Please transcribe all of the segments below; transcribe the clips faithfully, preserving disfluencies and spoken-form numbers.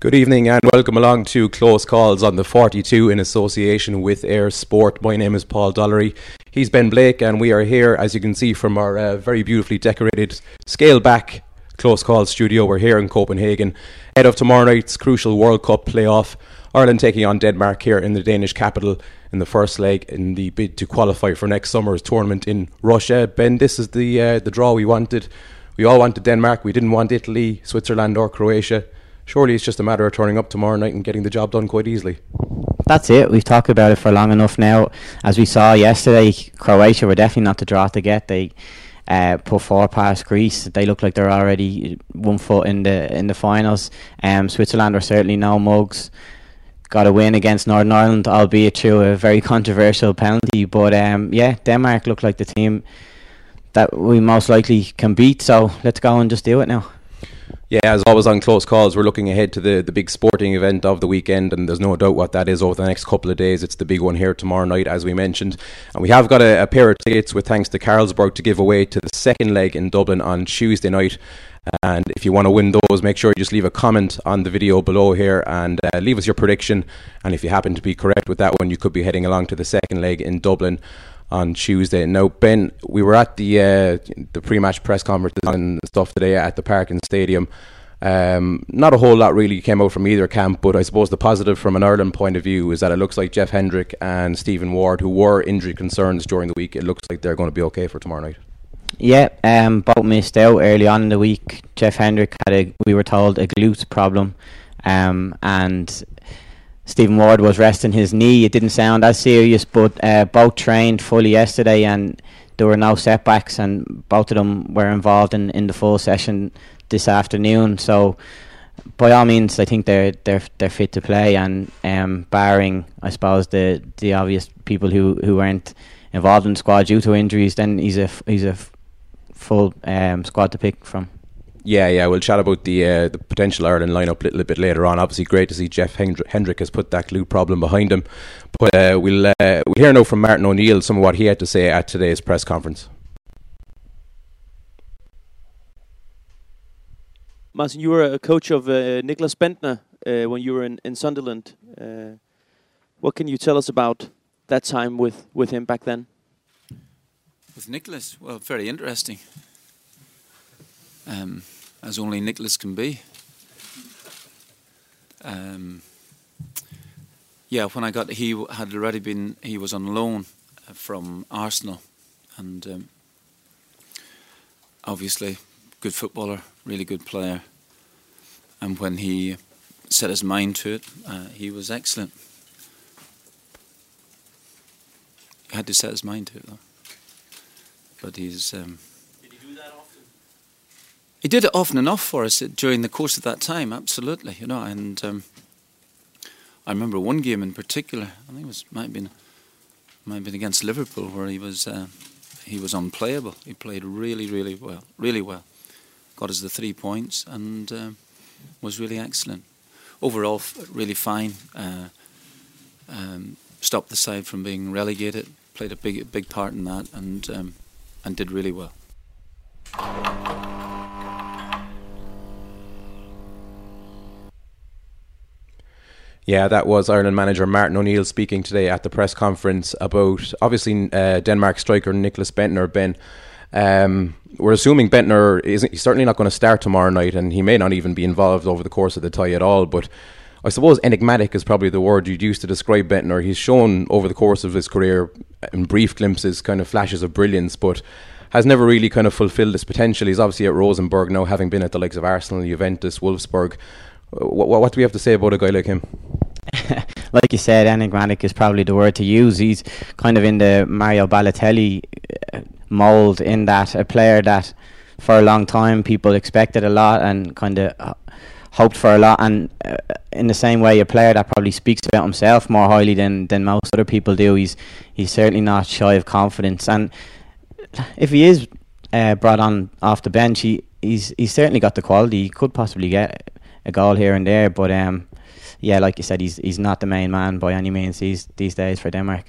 Good evening and welcome along to Close Calls on the forty-two in association with Air Sport. My name is Paul Dollery. He's Ben Blake and we are here, as you can see from our uh, very beautifully decorated scale-back Close Calls studio. We're here in Copenhagen, ahead of tomorrow night's crucial World Cup playoff. Ireland taking on Denmark here in the Danish capital in the first leg in the bid to qualify for next summer's tournament in Russia. Ben, this is the uh, the draw we wanted. We all wanted Denmark. We didn't want Italy, Switzerland or Croatia. Surely it's just a matter of turning up tomorrow night and getting the job done quite easily. That's it. We've talked about it for long enough now. As we saw yesterday, Croatia were definitely not the draw to get. They uh, put four past Greece. They look like they're already one foot in the in the finals. Um, Switzerland are certainly no mugs. Got a win against Northern Ireland, albeit through a very controversial penalty. But um, yeah, Denmark look like the team that we most likely can beat. So let's go and just do it now. Yeah, as always on Close Calls, we're looking ahead to the, the big sporting event of the weekend, and there's no doubt what that is over the next couple of days. It's the big one here tomorrow night, as we mentioned. And we have got a, a pair of tickets with thanks to Carlsberg to give away to the second leg in Dublin on Tuesday night. And if you want to win those, make sure you just leave a comment on the video below here and uh, leave us your prediction. And if you happen to be correct with that one, you could be heading along to the second leg in Dublin on Tuesday. Now, Ben, we were at the uh, the pre-match press conference and stuff today at the Parken stadium. Um, not a whole lot really came out from either camp, but I suppose the positive from an Ireland point of view is that it looks like Jeff Hendrick and Stephen Ward, who were injury concerns during the week, it looks like they're going to be okay for tomorrow night. Yeah, um, both missed out early on in the week. Jeff Hendrick had, a, we were told, a glute problem, um, and Stephen Ward was resting his knee. It didn't sound as serious, but uh, both trained fully yesterday and there were no setbacks, and both of them were involved in, in the full session this afternoon. So by all means, I think they're they're they're fit to play, and um, barring, I suppose, the, the obvious people who, who weren't involved in the squad due to injuries, then he's a, he's a f- full um, squad to pick from. Yeah, yeah, we'll chat about the uh, the potential Ireland lineup a little bit later on. Obviously, great to see Jeff Hendrick has put that glute problem behind him. But uh, we'll uh, we'll hear now from Martin O'Neill some of what he had to say at today's press conference. Martin, you were a coach of uh, Nicklas Bendtner uh, when you were in, in Sunderland. Uh, what can you tell us about that time with, with him back then? With Nicklas? Well, very interesting. Um, as only Nicklas can be. Um, yeah, when I got, he had already been, he was on loan from Arsenal, and um, obviously good footballer, really good player. And when he set his mind to it, uh, he was excellent. He had to set his mind to it though. But he's... Um, He did it often enough for us during the course of that time, absolutely, you know. And um, I remember one game in particular. I think it was might have been might have been against Liverpool, where he was uh, he was unplayable. He played really, really well, really well. Got us the three points and um, was really excellent overall. Really fine. Uh, um, stopped the side from being relegated. Played a big, a big part in that, and um, and did really well. Yeah, that was Ireland manager Martin O'Neill speaking today at the press conference about, obviously, uh, Denmark striker Nicklas Bendtner. Ben, um, we're assuming Bendtner is he's certainly not going to start tomorrow night, and he may not even be involved over the course of the tie at all. But I suppose enigmatic is probably the word you'd use to describe Bendtner. He's shown over the course of his career, in brief glimpses, kind of flashes of brilliance, but has never really kind of fulfilled his potential. He's obviously at Rosenborg now, having been at the likes of Arsenal, Juventus, Wolfsburg. What, what do we have to say about a guy like him? Like you said, enigmatic is probably the word to use. He's kind of in the Mario Balotelli mould, in that a player that for a long time people expected a lot and kind of hoped for a lot, and uh, in the same way a player that probably speaks about himself more highly than, than most other people do. He's he's certainly not shy of confidence, and if he is uh, brought on off the bench, he, he's, he's certainly got the quality. He could possibly get a goal here and there, but um, yeah, like you said, he's he's not the main man by any means these these days for Denmark.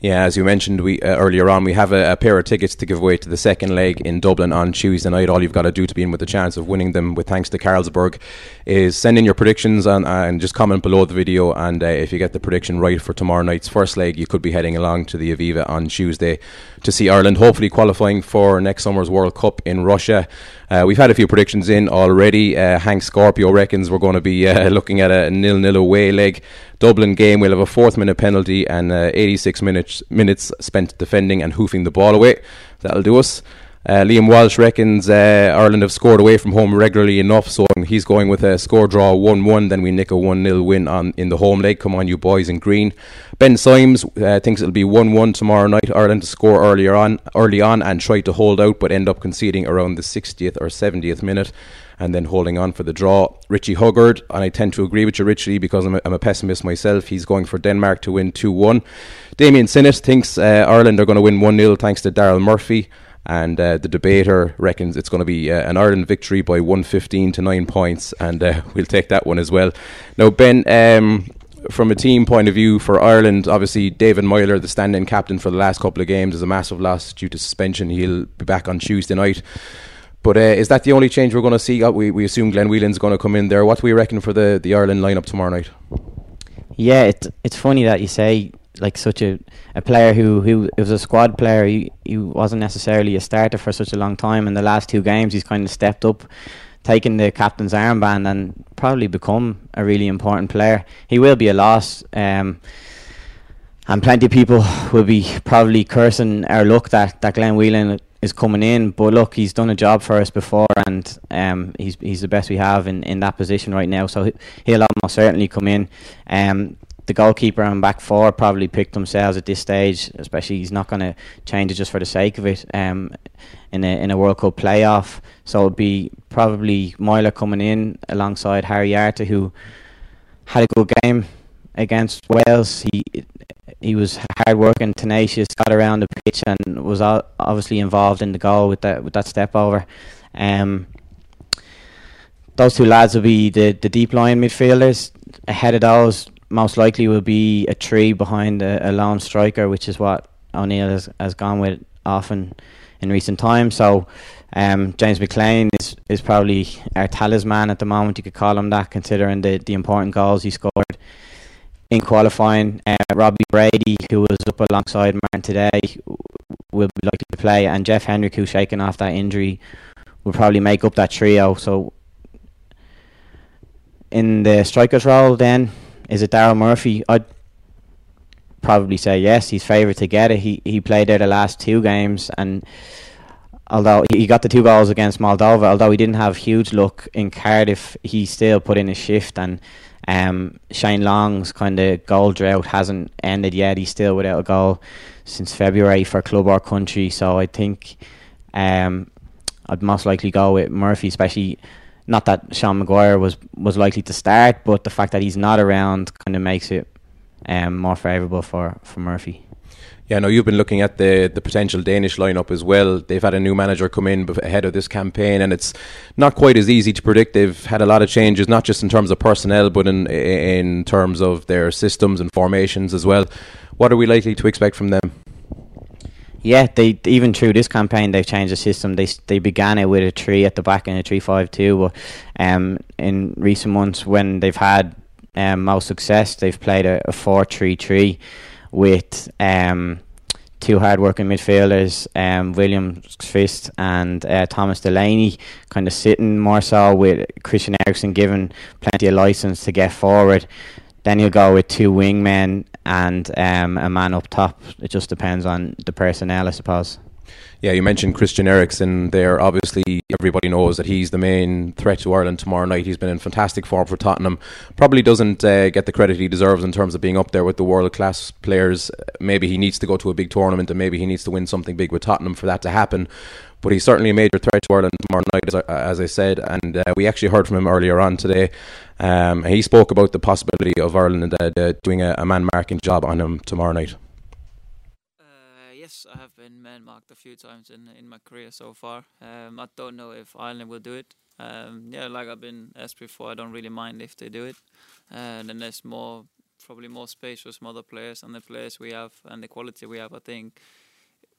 Yeah, as you mentioned we uh, earlier on, we have a, a pair of tickets to give away to the second leg in Dublin on Tuesday night. All you've got to do to be in with a chance of winning them, with thanks to Carlsberg, is send in your predictions and, and just comment below the video. And uh, if you get the prediction right for tomorrow night's first leg, you could be heading along to the Aviva on Tuesday to see Ireland, hopefully qualifying for next summer's World Cup in Russia. Uh, we've had a few predictions in already. Uh, Hank Scorpio reckons we're going to be uh, looking at a nil-nil away leg Dublin game. We'll have a fourth minute penalty and uh, eighty-six minutes minutes spent defending and hoofing the ball away. That'll do us. Uh, Liam Walsh reckons uh, Ireland have scored away from home regularly enough, so he's going with a score draw one one, then we nick a one nil win on in the home leg. Come on you boys in green. Ben Symes uh, thinks it'll be one one tomorrow night. Ireland to score earlier on, early on and try to hold out, but end up conceding around the sixtieth or seventieth minute and then holding on for the draw. Richie Huggard, and I tend to agree with you, Richie, because I'm a, I'm a pessimist myself, he's going for Denmark to win two one. Damien Sinnes thinks uh, Ireland are going to win one nil thanks to Daryl Murphy. And uh, the debater reckons it's going to be uh, an Ireland victory by one fifteen to nine points. And uh, we'll take that one as well. Now, Ben, um, from a team point of view for Ireland, obviously David Meyler, the stand-in captain for the last couple of games, is a massive loss due to suspension. He'll be back on Tuesday night. But uh, is that the only change we're going to see? We, we assume Glenn Whelan's going to come in there. What do we reckon for the, the Ireland lineup tomorrow night? Yeah, it, it's funny that you say... like such a, a player who, who was a squad player. He, he wasn't necessarily a starter for such a long time. In the last two games he's kind of stepped up, taken the captain's armband and probably become a really important player. He will be a loss, um, and plenty of people will be probably cursing our luck that, that Glenn Whelan is coming in, but look, he's done a job for us before, and um, he's he's the best we have in, in that position right now, so he'll almost certainly come in. Um The goalkeeper and back four probably picked themselves at this stage, especially he's not going to change it just for the sake of it um, in a in a World Cup playoff. So it would be probably Meyler coming in alongside Harry Arter, who had a good game against Wales. He he was hard working, tenacious, got around the pitch and was obviously involved in the goal with that with that step over. Um, those two lads will be the, the deep line midfielders. Ahead of those, most likely will be a three behind a, a lone striker, which is what O'Neill has, has gone with often in recent times. So um, James McLean is, is probably our talisman at the moment. You could call him that, considering the, the important goals he scored in qualifying. Uh, Robbie Brady, who was up alongside Martin today, will be likely to play. And Jeff Hendrick, who's shaken off that injury, will probably make up that trio. So in the striker's role then, is it Daryl Murphy? I'd probably say yes. He's favourite to get it. He he played there the last two games, and although he got the two goals against Moldova, although he didn't have huge luck in Cardiff, he still put in a shift. And um, Shane Long's kind of goal drought hasn't ended yet. He's still without a goal since February for club or country. So I think um, I'd most likely go with Murphy, especially. Not that Sean Maguire was, was likely to start, but the fact that he's not around kind of makes it um, more favourable for, for Murphy. Yeah, no, you've been looking at the, the potential Danish lineup as well. They've had a new manager come in ahead of this campaign, and it's not quite as easy to predict. They've had a lot of changes, not just in terms of personnel, but in in terms of their systems and formations as well. What are we likely to expect from them? Yeah, they even through this campaign they've changed the system. They they began it with a three at the back and a three five two. But um, in recent months, when they've had um, most success, they've played a, a four three three with um, two hard-working midfielders, um, William Fist and uh, Thomas Delaney, kind of sitting more so with Christian Eriksen given plenty of license to get forward. Then he'll go with two wingmen and um, a man up top. It just depends on the personnel, I suppose. Yeah, you mentioned Christian Eriksen there. Obviously, everybody knows that he's the main threat to Ireland tomorrow night. He's been in fantastic form for Tottenham. Probably doesn't uh, get the credit he deserves in terms of being up there with the world-class players. Maybe he needs to go to a big tournament and maybe he needs to win something big with Tottenham for that to happen. But he's certainly a major threat to Ireland tomorrow night, as I, as I said. And uh, we actually heard from him earlier on today. Um, he spoke about the possibility of Ireland uh, uh, doing a, a man-marking job on him tomorrow night. I have been man-marked a few times in in my career so far. Um, I don't know if Ireland will do it. Um, yeah, like I've been asked before, I don't really mind if they do it. Uh, then there's more probably more space for some other players, and the players we have and the quality we have, I think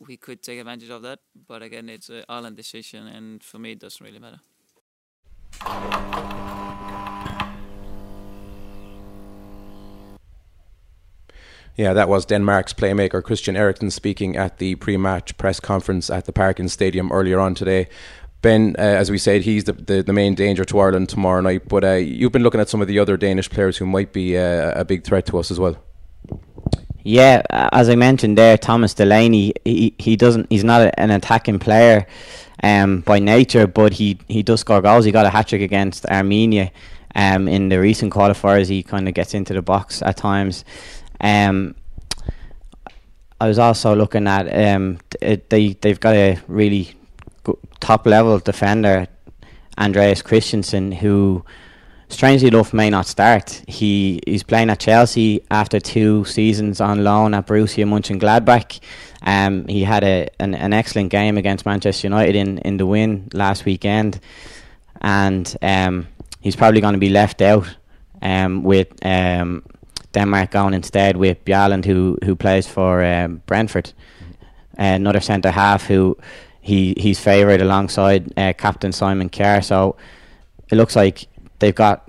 we could take advantage of that. But again, it's an Ireland decision, and for me it doesn't really matter. Yeah, that was Denmark's playmaker Christian Eriksen speaking at the pre-match press conference at the Parken stadium earlier on today. Ben, uh, as we said, he's the, the, the main danger to Ireland tomorrow night, but uh, you've been looking at some of the other Danish players who might be uh, a big threat to us as well. Yeah, as I mentioned there, Thomas Delaney, he, he doesn't, he's not an attacking player um, by nature, but he, he does score goals. He got a hat-trick against Armenia um, in the recent qualifiers. He kind of gets into the box at times. Um, I was also looking at, um, they, they've got a really top-level defender, Andreas Christensen, who... strangely enough, may not start. He he's playing at Chelsea after two seasons on loan at Borussia Mönchengladbach. Um, he had a an, an excellent game against Manchester United in, in the win last weekend, and um, he's probably going to be left out um, with um, Denmark going instead with Bjaaland, who who plays for um, Brentford, another centre half who he he's favoured alongside uh, captain Simon Kjær. So it looks like they've got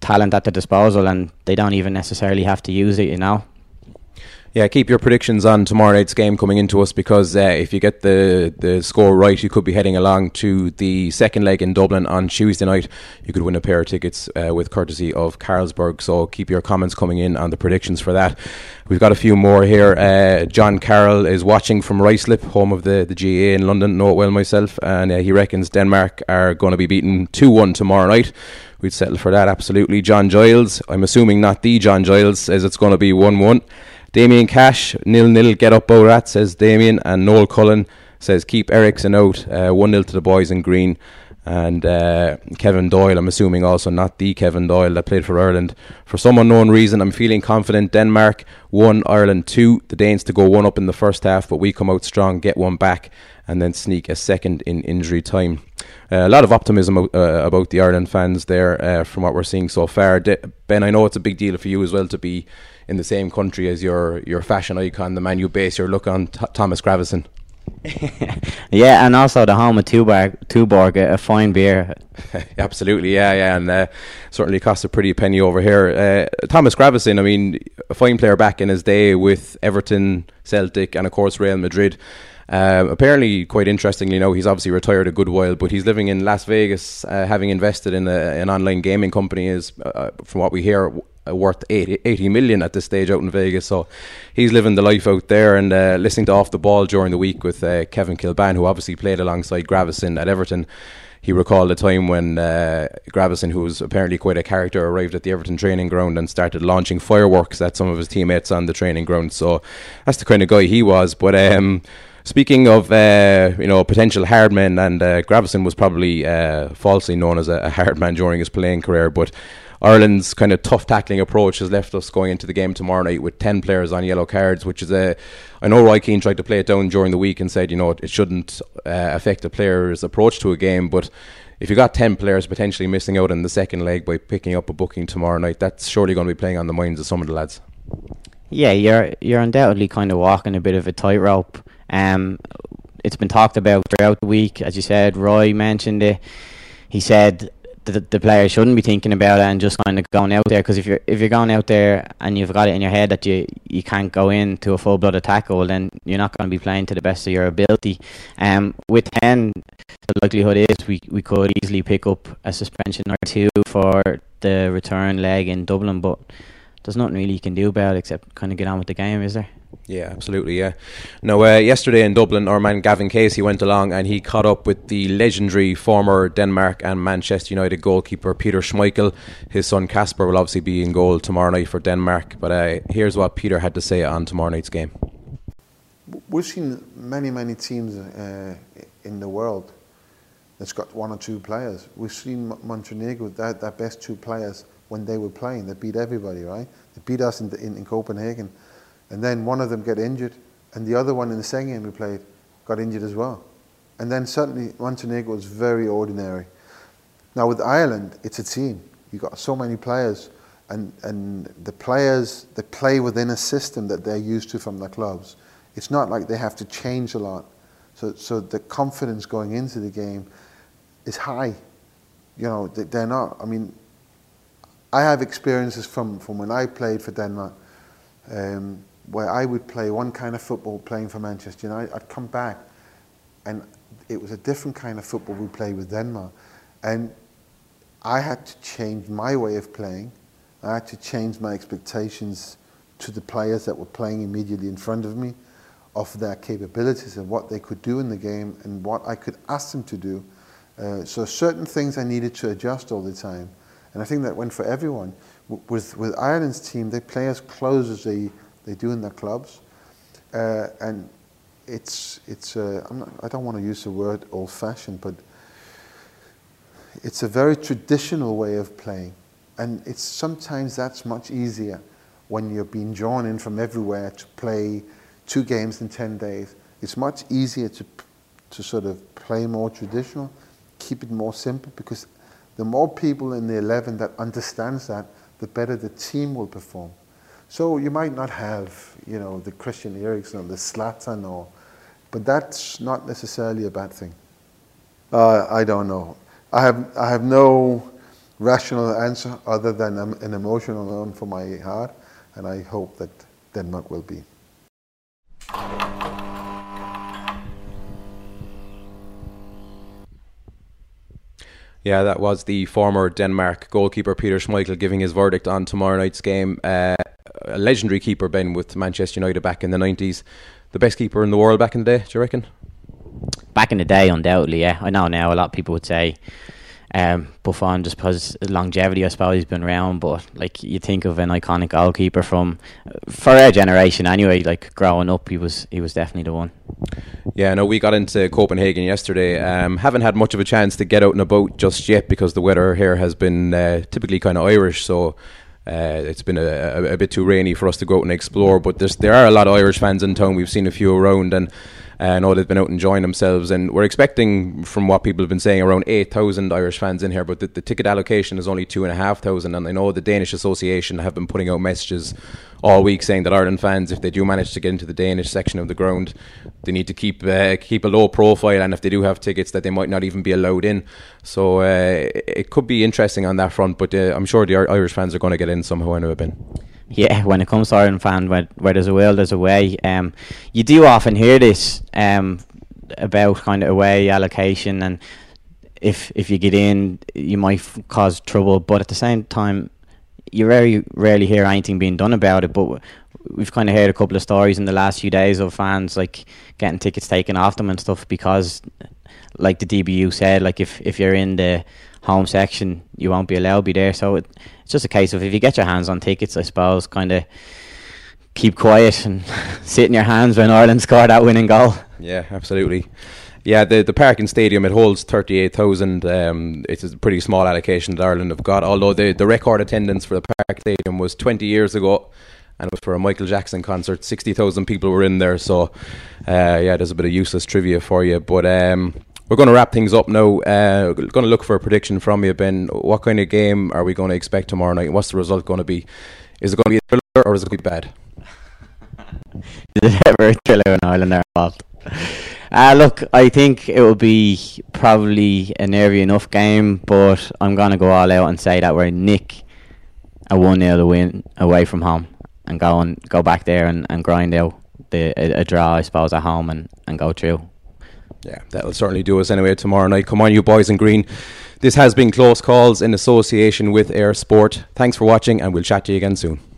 talent at their disposal and they don't even necessarily have to use it, you know. Yeah, keep your predictions on tomorrow night's game coming into us, because uh, if you get the, the score right, you could be heading along to the second leg in Dublin on Tuesday night. You could win a pair of tickets uh, with courtesy of Carlsberg, so keep your comments coming in on the predictions for that. We've got a few more here. Uh, John Carroll is watching from Ruislip, home of the, the G A A in London, know it well myself, and uh, he reckons Denmark are going to be beaten two one tomorrow night. We'd settle for that, absolutely. John Giles, I'm assuming not the John Giles, says it's going to be one one. Damien Cash, nil nil, get up Borat, says Damien. And Noel Cullen says keep Eriksen out, uh, one nil to the boys in green. And uh, Kevin Doyle, I'm assuming also not the Kevin Doyle that played for Ireland. For some unknown reason, I'm feeling confident. Denmark one, Ireland two. The Danes to go one up in the first half, but we come out strong, get one back, and then sneak a second in injury time. Uh, a lot of optimism uh, about the Ireland fans there uh, from what we're seeing so far. De- Ben, I know it's a big deal for you as well to be in the same country as your, your fashion icon, the man you base your look on, Th- Thomas Gravesen. Yeah, and also the home of Tuborg, Tuborg a, a fine beer. Absolutely, yeah, yeah, and uh, certainly costs a pretty penny over here. Uh, Thomas Gravesen, I mean, a fine player back in his day with Everton, Celtic, and of course Real Madrid. Uh, apparently, quite interestingly, you know, he's obviously retired a good while, but he's living in Las Vegas, uh, having invested in a, an online gaming company, is, uh, from what we hear, worth eighty million at this stage out in Vegas. So he's living the life out there, and uh, listening to Off the Ball during the week with uh, Kevin Kilbane, who obviously played alongside Gravesen at Everton. He recalled a time when uh, Gravesen, who was apparently quite a character, arrived at the Everton training ground and started launching fireworks at some of his teammates on the training ground. So that's the kind of guy he was. But um, speaking of uh, you know, potential hard men, and uh, Gravesen was probably uh, falsely known as a, a hard man during his playing career, but Ireland's kind of tough tackling approach has left us going into the game tomorrow night with ten players on yellow cards, which is a... I know Roy Keane tried to play it down during the week and said, you know, it shouldn't uh, affect a player's approach to a game, but if you got ten players potentially missing out in the second leg by picking up a booking tomorrow night, that's surely going to be playing on the minds of some of the lads. Yeah, you're you're undoubtedly kind of walking a bit of a tightrope. Um, it's been talked about throughout the week, as you said. Roy mentioned it. He said The, the players shouldn't be thinking about it and just kind of going out there, because if you're if you're going out there and you've got it in your head that you, you can't go in to a full-blooded tackle, well, then you're not going to be playing to the best of your ability. Um, with ten, the likelihood is we, we could easily pick up a suspension or two for the return leg in Dublin, but there's nothing really you can do about it except kind of get on with the game, is there? Yeah, absolutely, yeah. Now, uh, yesterday in Dublin, our man Gavin Casey went along and he caught up with the legendary former Denmark and Manchester United goalkeeper Peter Schmeichel. His son Kasper will obviously be in goal tomorrow night for Denmark, but uh, here's what Peter had to say on tomorrow night's game. We've seen many, many teams uh, in the world that's got one or two players. We've seen Montenegro, their, their best two players, when they were playing, they beat everybody, right? They beat us in, the, in, in Copenhagen. And then one of them got injured, and the other one in the second game we played got injured as well. And then suddenly Montenegro was very ordinary. Now with Ireland, it's a team. You've got so many players and and the players, they play within a system that they're used to from their clubs. It's not like they have to change a lot. So, so the confidence going into the game is high. You know, they're not, I mean, I have experiences from, from when I played for Denmark, um, where I would play one kind of football playing for Manchester United. I'd come back and it was a different kind of football we played with Denmark. And I had to change my way of playing. I had to change my expectations to the players that were playing immediately in front of me, of their capabilities and what they could do in the game and what I could ask them to do. Uh, so certain things I needed to adjust all the time. And I think that went for everyone. W with, with Ireland's team, they play as close as they, they do in their clubs. Uh, and it's, it's uh, I'm not, I don't want to use the word old-fashioned, but it's a very traditional way of playing. And it's sometimes that's much easier when you're being drawn in from everywhere to play two games in ten days. It's much easier to, to sort of play more traditional, keep it more simple, because the more people in the eleven that understands that, the better the team will perform. So you might not have, you know, the Christian Eriksen or the Zlatan, or, but that's not necessarily a bad thing. Uh, I don't know. I have, I have no rational answer other than an emotional one for my heart, and I hope that Denmark will be. Yeah, that was the former Denmark goalkeeper Peter Schmeichel giving his verdict on tomorrow night's game. Uh, a legendary keeper, Ben, with Manchester United back in the nineties. The best keeper in the world back in the day, do you reckon? Back in the day, undoubtedly, yeah. I know now a lot of people would say um, Buffon, just because longevity, I suppose, he's been around. But like, you think of an iconic goalkeeper from, for our generation anyway, like growing up, he was he was definitely the one. Yeah, no, we got into Copenhagen yesterday. Um, haven't had much of a chance to get out and about just yet because the weather here has been uh, typically kind of Irish, so uh, it's been a, a, a bit too rainy for us to go out and explore. But there's, there are a lot of Irish fans in town. We've seen a few around, and I uh, know they've been out enjoying themselves. And we're expecting, from what people have been saying, around eight thousand Irish fans in here, but the, the ticket allocation is only two thousand five hundred. And I know the Danish Association have been putting out messages all week saying that Ireland fans, if they do manage to get into the Danish section of the ground, they need to keep uh, keep a low profile, and if they do have tickets, that they might not even be allowed in. So uh, it could be interesting on that front, but uh, I'm sure the Irish fans are going to get in somehow, I know, Ben. Yeah, when it comes to Ireland fan, where, where there's a will, there's a way. Um, you do often hear this um, about kind of away allocation, and if if you get in, you might f cause trouble. But at the same time, you rarely rarely hear anything being done about it. But we've kind of heard a couple of stories in the last few days of fans like getting tickets taken off them and stuff because, like the D B U said, like if if you're in the home section, you won't be allowed to be there. So it, it's just a case of, if you get your hands on tickets, I suppose, kind of keep quiet and sit in your hands when Ireland scored that winning goal. Yeah, absolutely. Yeah, the, the Parken stadium, it holds thirty-eight thousand. Um, it's a pretty small allocation that Ireland have got, although the, the record attendance for the Parken stadium was twenty years ago, and it was for a Michael Jackson concert. sixty thousand people were in there, so uh, yeah, there's a bit of useless trivia for you. But um, we're going to wrap things up now. Uh, we're going to look for a prediction from you, Ben. What kind of game are we going to expect tomorrow night? What's the result going to be? Is it going to be a thriller or is it going to be bad? Is it ever a thriller in Ireland or not? Uh, look, I think it will be probably a nervy enough game, but I'm going to go all out and say that we're nick a one nil win away from home and go on, go back there and, and grind out the, a, a draw, I suppose, at home and, and go through. Yeah, that'll certainly do us anyway tomorrow night. Come on, you boys in green. This has been Close Calls in association with Air Sport. Thanks for watching, and we'll chat to you again soon.